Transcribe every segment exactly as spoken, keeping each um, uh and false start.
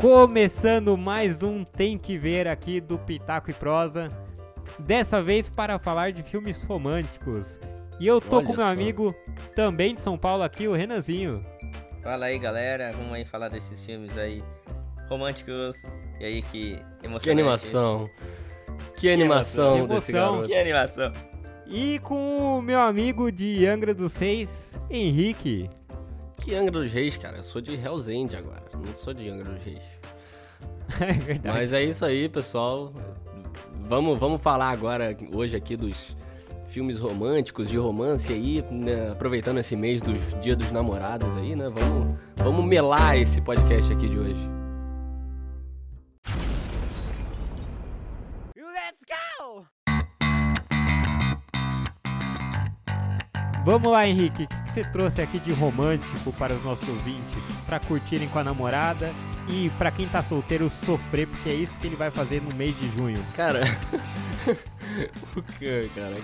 Começando mais um Tem Que Ver aqui do Pitaco e Prosa, dessa vez para falar de filmes românticos. E eu tô Olha com meu só. amigo, também de São Paulo aqui, o Renanzinho. Fala aí, galera, vamos aí falar desses filmes aí românticos. E aí, que emoção. Que animação. Que animação, que emoção, desse garoto. Que animação. E com o meu amigo de Angra dos Reis, Henrique. Que Angra dos Reis, cara? Eu sou de Hell's End agora, não sou de Angra dos Reis. É verdade. Mas é isso aí, pessoal. Vamos, vamos falar agora, hoje aqui, dos filmes românticos, de romance aí, né? Aproveitando esse mês do Dia dos Namorados aí, né? Vamos, vamos melar esse podcast aqui de hoje. Vamos lá, Henrique, o que você trouxe aqui de romântico para os nossos ouvintes, para curtirem com a namorada e para quem tá solteiro sofrer, porque é isso que ele vai fazer no mês de junho? Cara, o que, cara?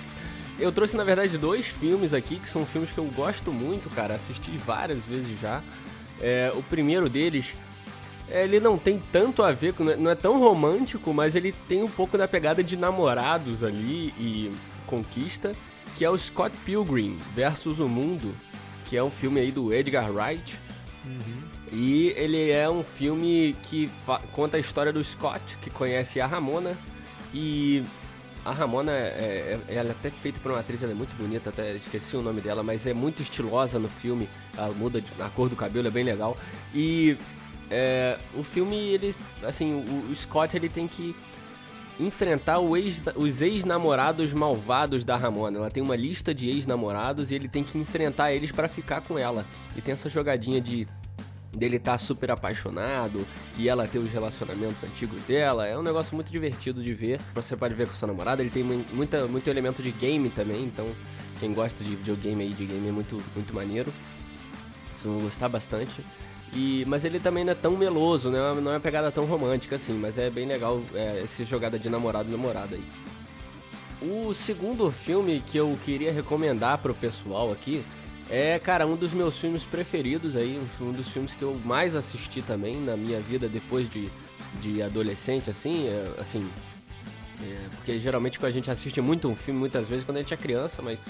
Eu trouxe, na verdade, dois filmes aqui, que são filmes que eu gosto muito, cara, assisti várias vezes já. É, o primeiro deles, ele não tem tanto a ver, não é tão romântico, mas ele tem um pouco da pegada de namorados ali e conquista, que é o Scott Pilgrim versus. O Mundo, que é um filme aí do Edgar Wright. Uhum. E ele é um filme que fa- conta a história do Scott, que conhece a Ramona. E a Ramona, é, é, ela é até feita por uma atriz, ela é muito bonita, até esqueci o nome dela, mas é muito estilosa no filme. Ela muda de, a cor do cabelo, é bem legal. E é, o filme, ele, assim, o, o Scott, ele tem que enfrentar o ex, os ex-namorados malvados da Ramona. Ela tem uma lista de ex-namorados e ele tem que enfrentar eles pra ficar com ela. E tem essa jogadinha de dele estar tá super apaixonado e ela ter os relacionamentos antigos dela. É um negócio muito divertido de ver. Você pode ver com sua namorada. Ele tem muita, muito elemento de game também. Então, quem gosta de videogame aí, de game, é muito, muito maneiro. Vocês vão gostar bastante. E, mas ele também não é tão meloso, né? Não é uma pegada tão romântica assim, mas é bem legal é, essa jogada de namorado-namorada aí. O segundo filme que eu queria recomendar pro pessoal aqui é, cara, um dos meus filmes preferidos aí, um dos filmes que eu mais assisti também na minha vida depois de, de adolescente, assim, é, assim é, porque geralmente a gente assiste muito um filme muitas vezes quando a gente é criança, mas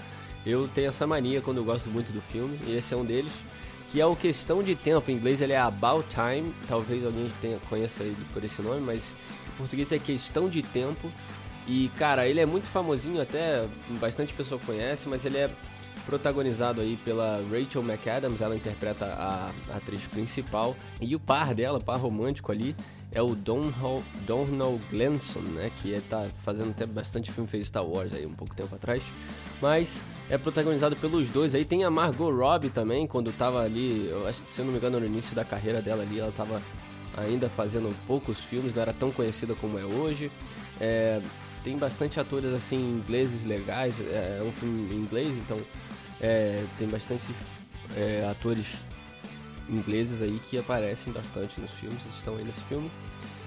eu tenho essa mania quando eu gosto muito do filme, e esse é um deles. Que é o Questão de Tempo, em inglês ele é About Time, talvez alguém tenha, conheça ele por esse nome, mas em português é Questão de Tempo. E, cara, ele é muito famosinho, até bastante pessoa conhece, mas ele é protagonizado aí pela Rachel McAdams, ela interpreta a, a atriz principal. E o par dela, o par romântico ali, é o Domhnall, Domhnall Gleeson, né, que tá fazendo até bastante filme, fez Star Wars aí um pouco tempo atrás, mas é protagonizado pelos dois. Aí tem a Margot Robbie também, quando tava ali, eu acho que, se eu não me engano, no início da carreira dela ali, ela tava ainda fazendo poucos filmes, não era tão conhecida como é hoje. É, tem bastante atores, assim, ingleses legais, é um filme em inglês, então é, tem bastante é, atores ingleses aí que aparecem bastante nos filmes, estão aí nesse filme.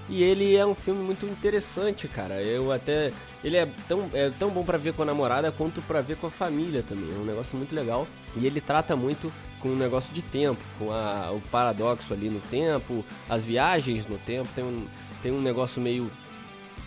E ele é um filme muito interessante, cara. Eu até... Ele é tão, é tão bom pra ver com a namorada quanto pra ver com a família também. É um negócio muito legal. E ele trata muito com o negócio de tempo, com a, o paradoxo ali no tempo, as viagens no tempo. Tem um, tem um negócio meio...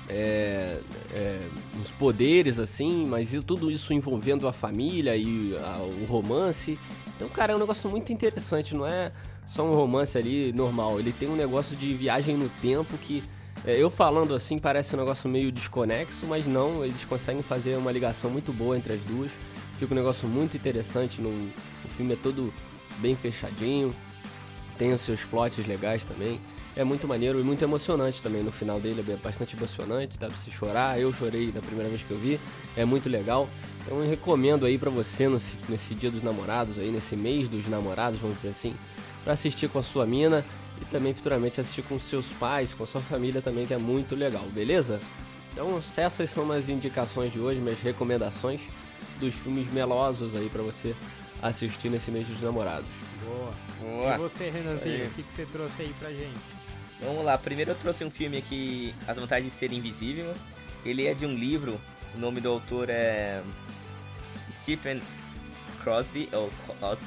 É, é, uns poderes, assim, mas tudo isso envolvendo a família e a, o romance. Então, cara, é um negócio muito interessante, não é... só um romance ali normal, ele tem um negócio de viagem no tempo que é, eu falando assim parece um negócio meio desconexo, mas não, eles conseguem fazer uma ligação muito boa entre as duas, fica um negócio muito interessante, num, o filme é todo bem fechadinho, tem os seus plots legais também, é muito maneiro e muito emocionante também, no final dele é bastante emocionante, dá pra se chorar, eu chorei da primeira vez que eu vi, é muito legal, então eu recomendo aí pra você nesse, nesse dia dos namorados, aí nesse mês dos namorados, vamos dizer assim, pra assistir com a sua mina e também futuramente assistir com seus pais, com a sua família também, que é muito legal, beleza? Então essas são minhas indicações de hoje, minhas recomendações dos filmes melosos aí pra você assistir nesse mês dos namorados. Boa! Boa. E você, Renanzinho, o que, que você trouxe aí pra gente? Vamos lá, primeiro eu trouxe um filme aqui, As Vantagens de Ser Invisível. Ele é de um livro, o nome do autor é Stephen Chbosky, ou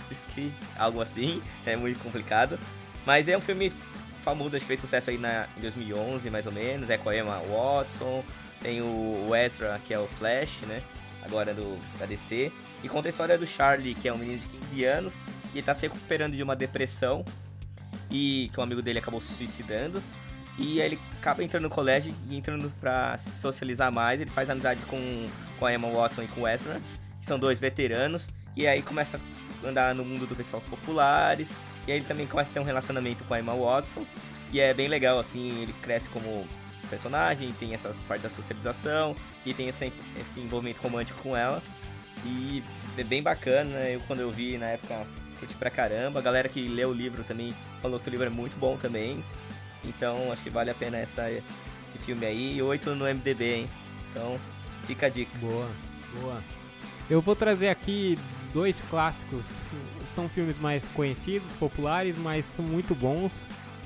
Chbosky, algo assim, é muito complicado, mas é um filme famosas que fez sucesso aí na, em dois mil e onze, mais ou menos, é com a Emma Watson, tem o, o Ezra, que é o Flash, né, agora do, da D C, e conta a história do Charlie, que é um menino de quinze anos, que tá se recuperando de uma depressão, e que um amigo dele acabou se suicidando, e aí ele acaba entrando no colégio e entrando pra se socializar mais, ele faz amizade com, com a Emma Watson e com o Ezra, que são dois veteranos, e aí começa a andar no mundo dos pessoal populares, e aí ele também começa a ter um relacionamento com a Emma Watson, e é bem legal, assim, ele cresce como personagem, tem essas partes da socialização, e tem esse, esse envolvimento romântico com ela, e é bem bacana, eu quando eu vi na época curti pra caramba, a galera que leu o livro também falou que o livro é muito bom também, então acho que vale a pena essa, esse filme aí, oito no M D B, hein? Então fica a dica. Boa, boa. Eu vou trazer aqui dois clássicos, são filmes mais conhecidos, populares, mas são muito bons,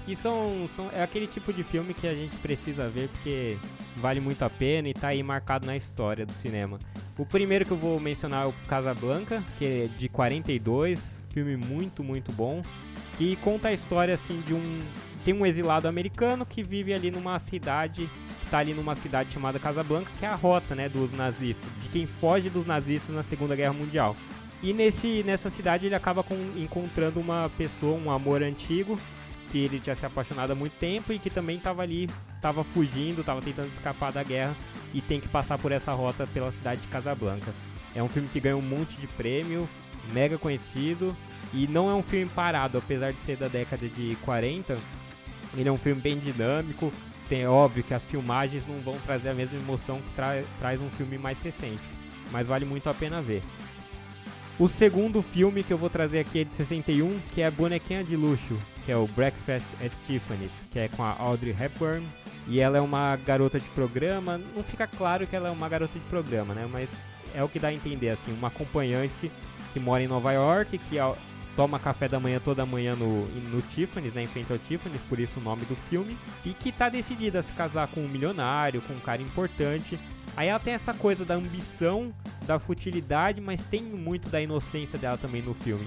e são, são, é aquele tipo de filme que a gente precisa ver porque vale muito a pena e tá aí marcado na história do cinema. O primeiro que eu vou mencionar é o Casablanca, que é de quarenta e dois, filme muito, muito bom, que conta a história assim de um... Tem um exilado americano que vive ali numa cidade, que tá ali numa cidade chamada Casablanca, que é a rota, né, dos nazistas, de quem foge dos nazistas na Segunda Guerra Mundial. E nesse, nessa cidade ele acaba com, encontrando uma pessoa, um amor antigo, que ele tinha se apaixonado há muito tempo e que também estava ali, estava fugindo, estava tentando escapar da guerra e tem que passar por essa rota pela cidade de Casablanca. É um filme que ganhou um monte de prêmio, mega conhecido, e não é um filme parado, apesar de ser da década de quarenta, ele é um filme bem dinâmico, é óbvio que as filmagens não vão trazer a mesma emoção que tra- traz um filme mais recente, mas vale muito a pena ver. O segundo filme que eu vou trazer aqui é de sessenta e um, que é Bonequinha de Luxo, que é o Breakfast at Tiffany's, que é com a Audrey Hepburn, e ela é uma garota de programa, não fica claro que ela é uma garota de programa, né? Mas é o que dá a entender, assim, uma acompanhante que mora em Nova York, que toma café da manhã toda manhã no, no Tiffany's, né? Em frente ao Tiffany's, por isso o nome do filme, e que tá decidida a se casar com um milionário, com um cara importante. Aí ela tem essa coisa da ambição, da futilidade, mas tem muito da inocência dela também no filme.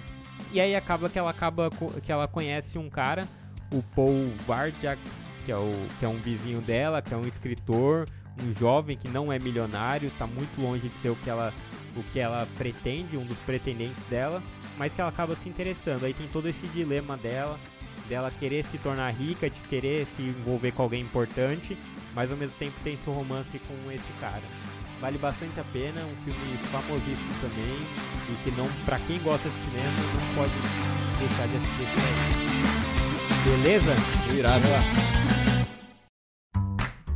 E aí acaba que ela acaba que ela conhece um cara, o Paul Vardja, que é, o, que é um vizinho dela, que é um escritor, um jovem que não é milionário, tá muito longe de ser o que ela, o que ela pretende, um dos pretendentes dela, mas que ela acaba se interessando. Aí tem todo esse dilema dela, dela querer se tornar rica, de querer se envolver com alguém importante, mas ao mesmo tempo tem seu romance com esse cara. Vale bastante a pena, um filme famosíssimo também, e que não, pra quem gosta de cinema, não pode deixar de assistir esse filme. Beleza? Irado lá.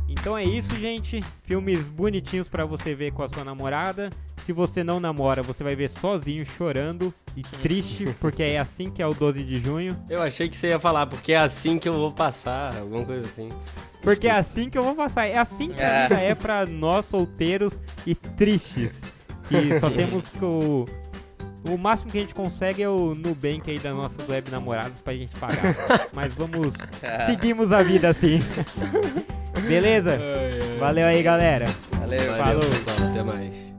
Então é isso, gente. Filmes bonitinhos pra você ver com a sua namorada. Se você não namora, você vai ver sozinho, chorando e triste, porque é assim que é o doze de junho. Eu achei que você ia falar, porque é assim que eu vou passar, alguma coisa assim. Porque é assim que eu vou passar, é assim que a vida é pra nós solteiros e tristes, que só temos que o... O máximo que a gente consegue é o Nubank aí das nossas web namoradas pra gente pagar, mas vamos, seguimos a vida assim. Beleza? Valeu aí, galera. Valeu, valeu, falou. Pessoal, até mais.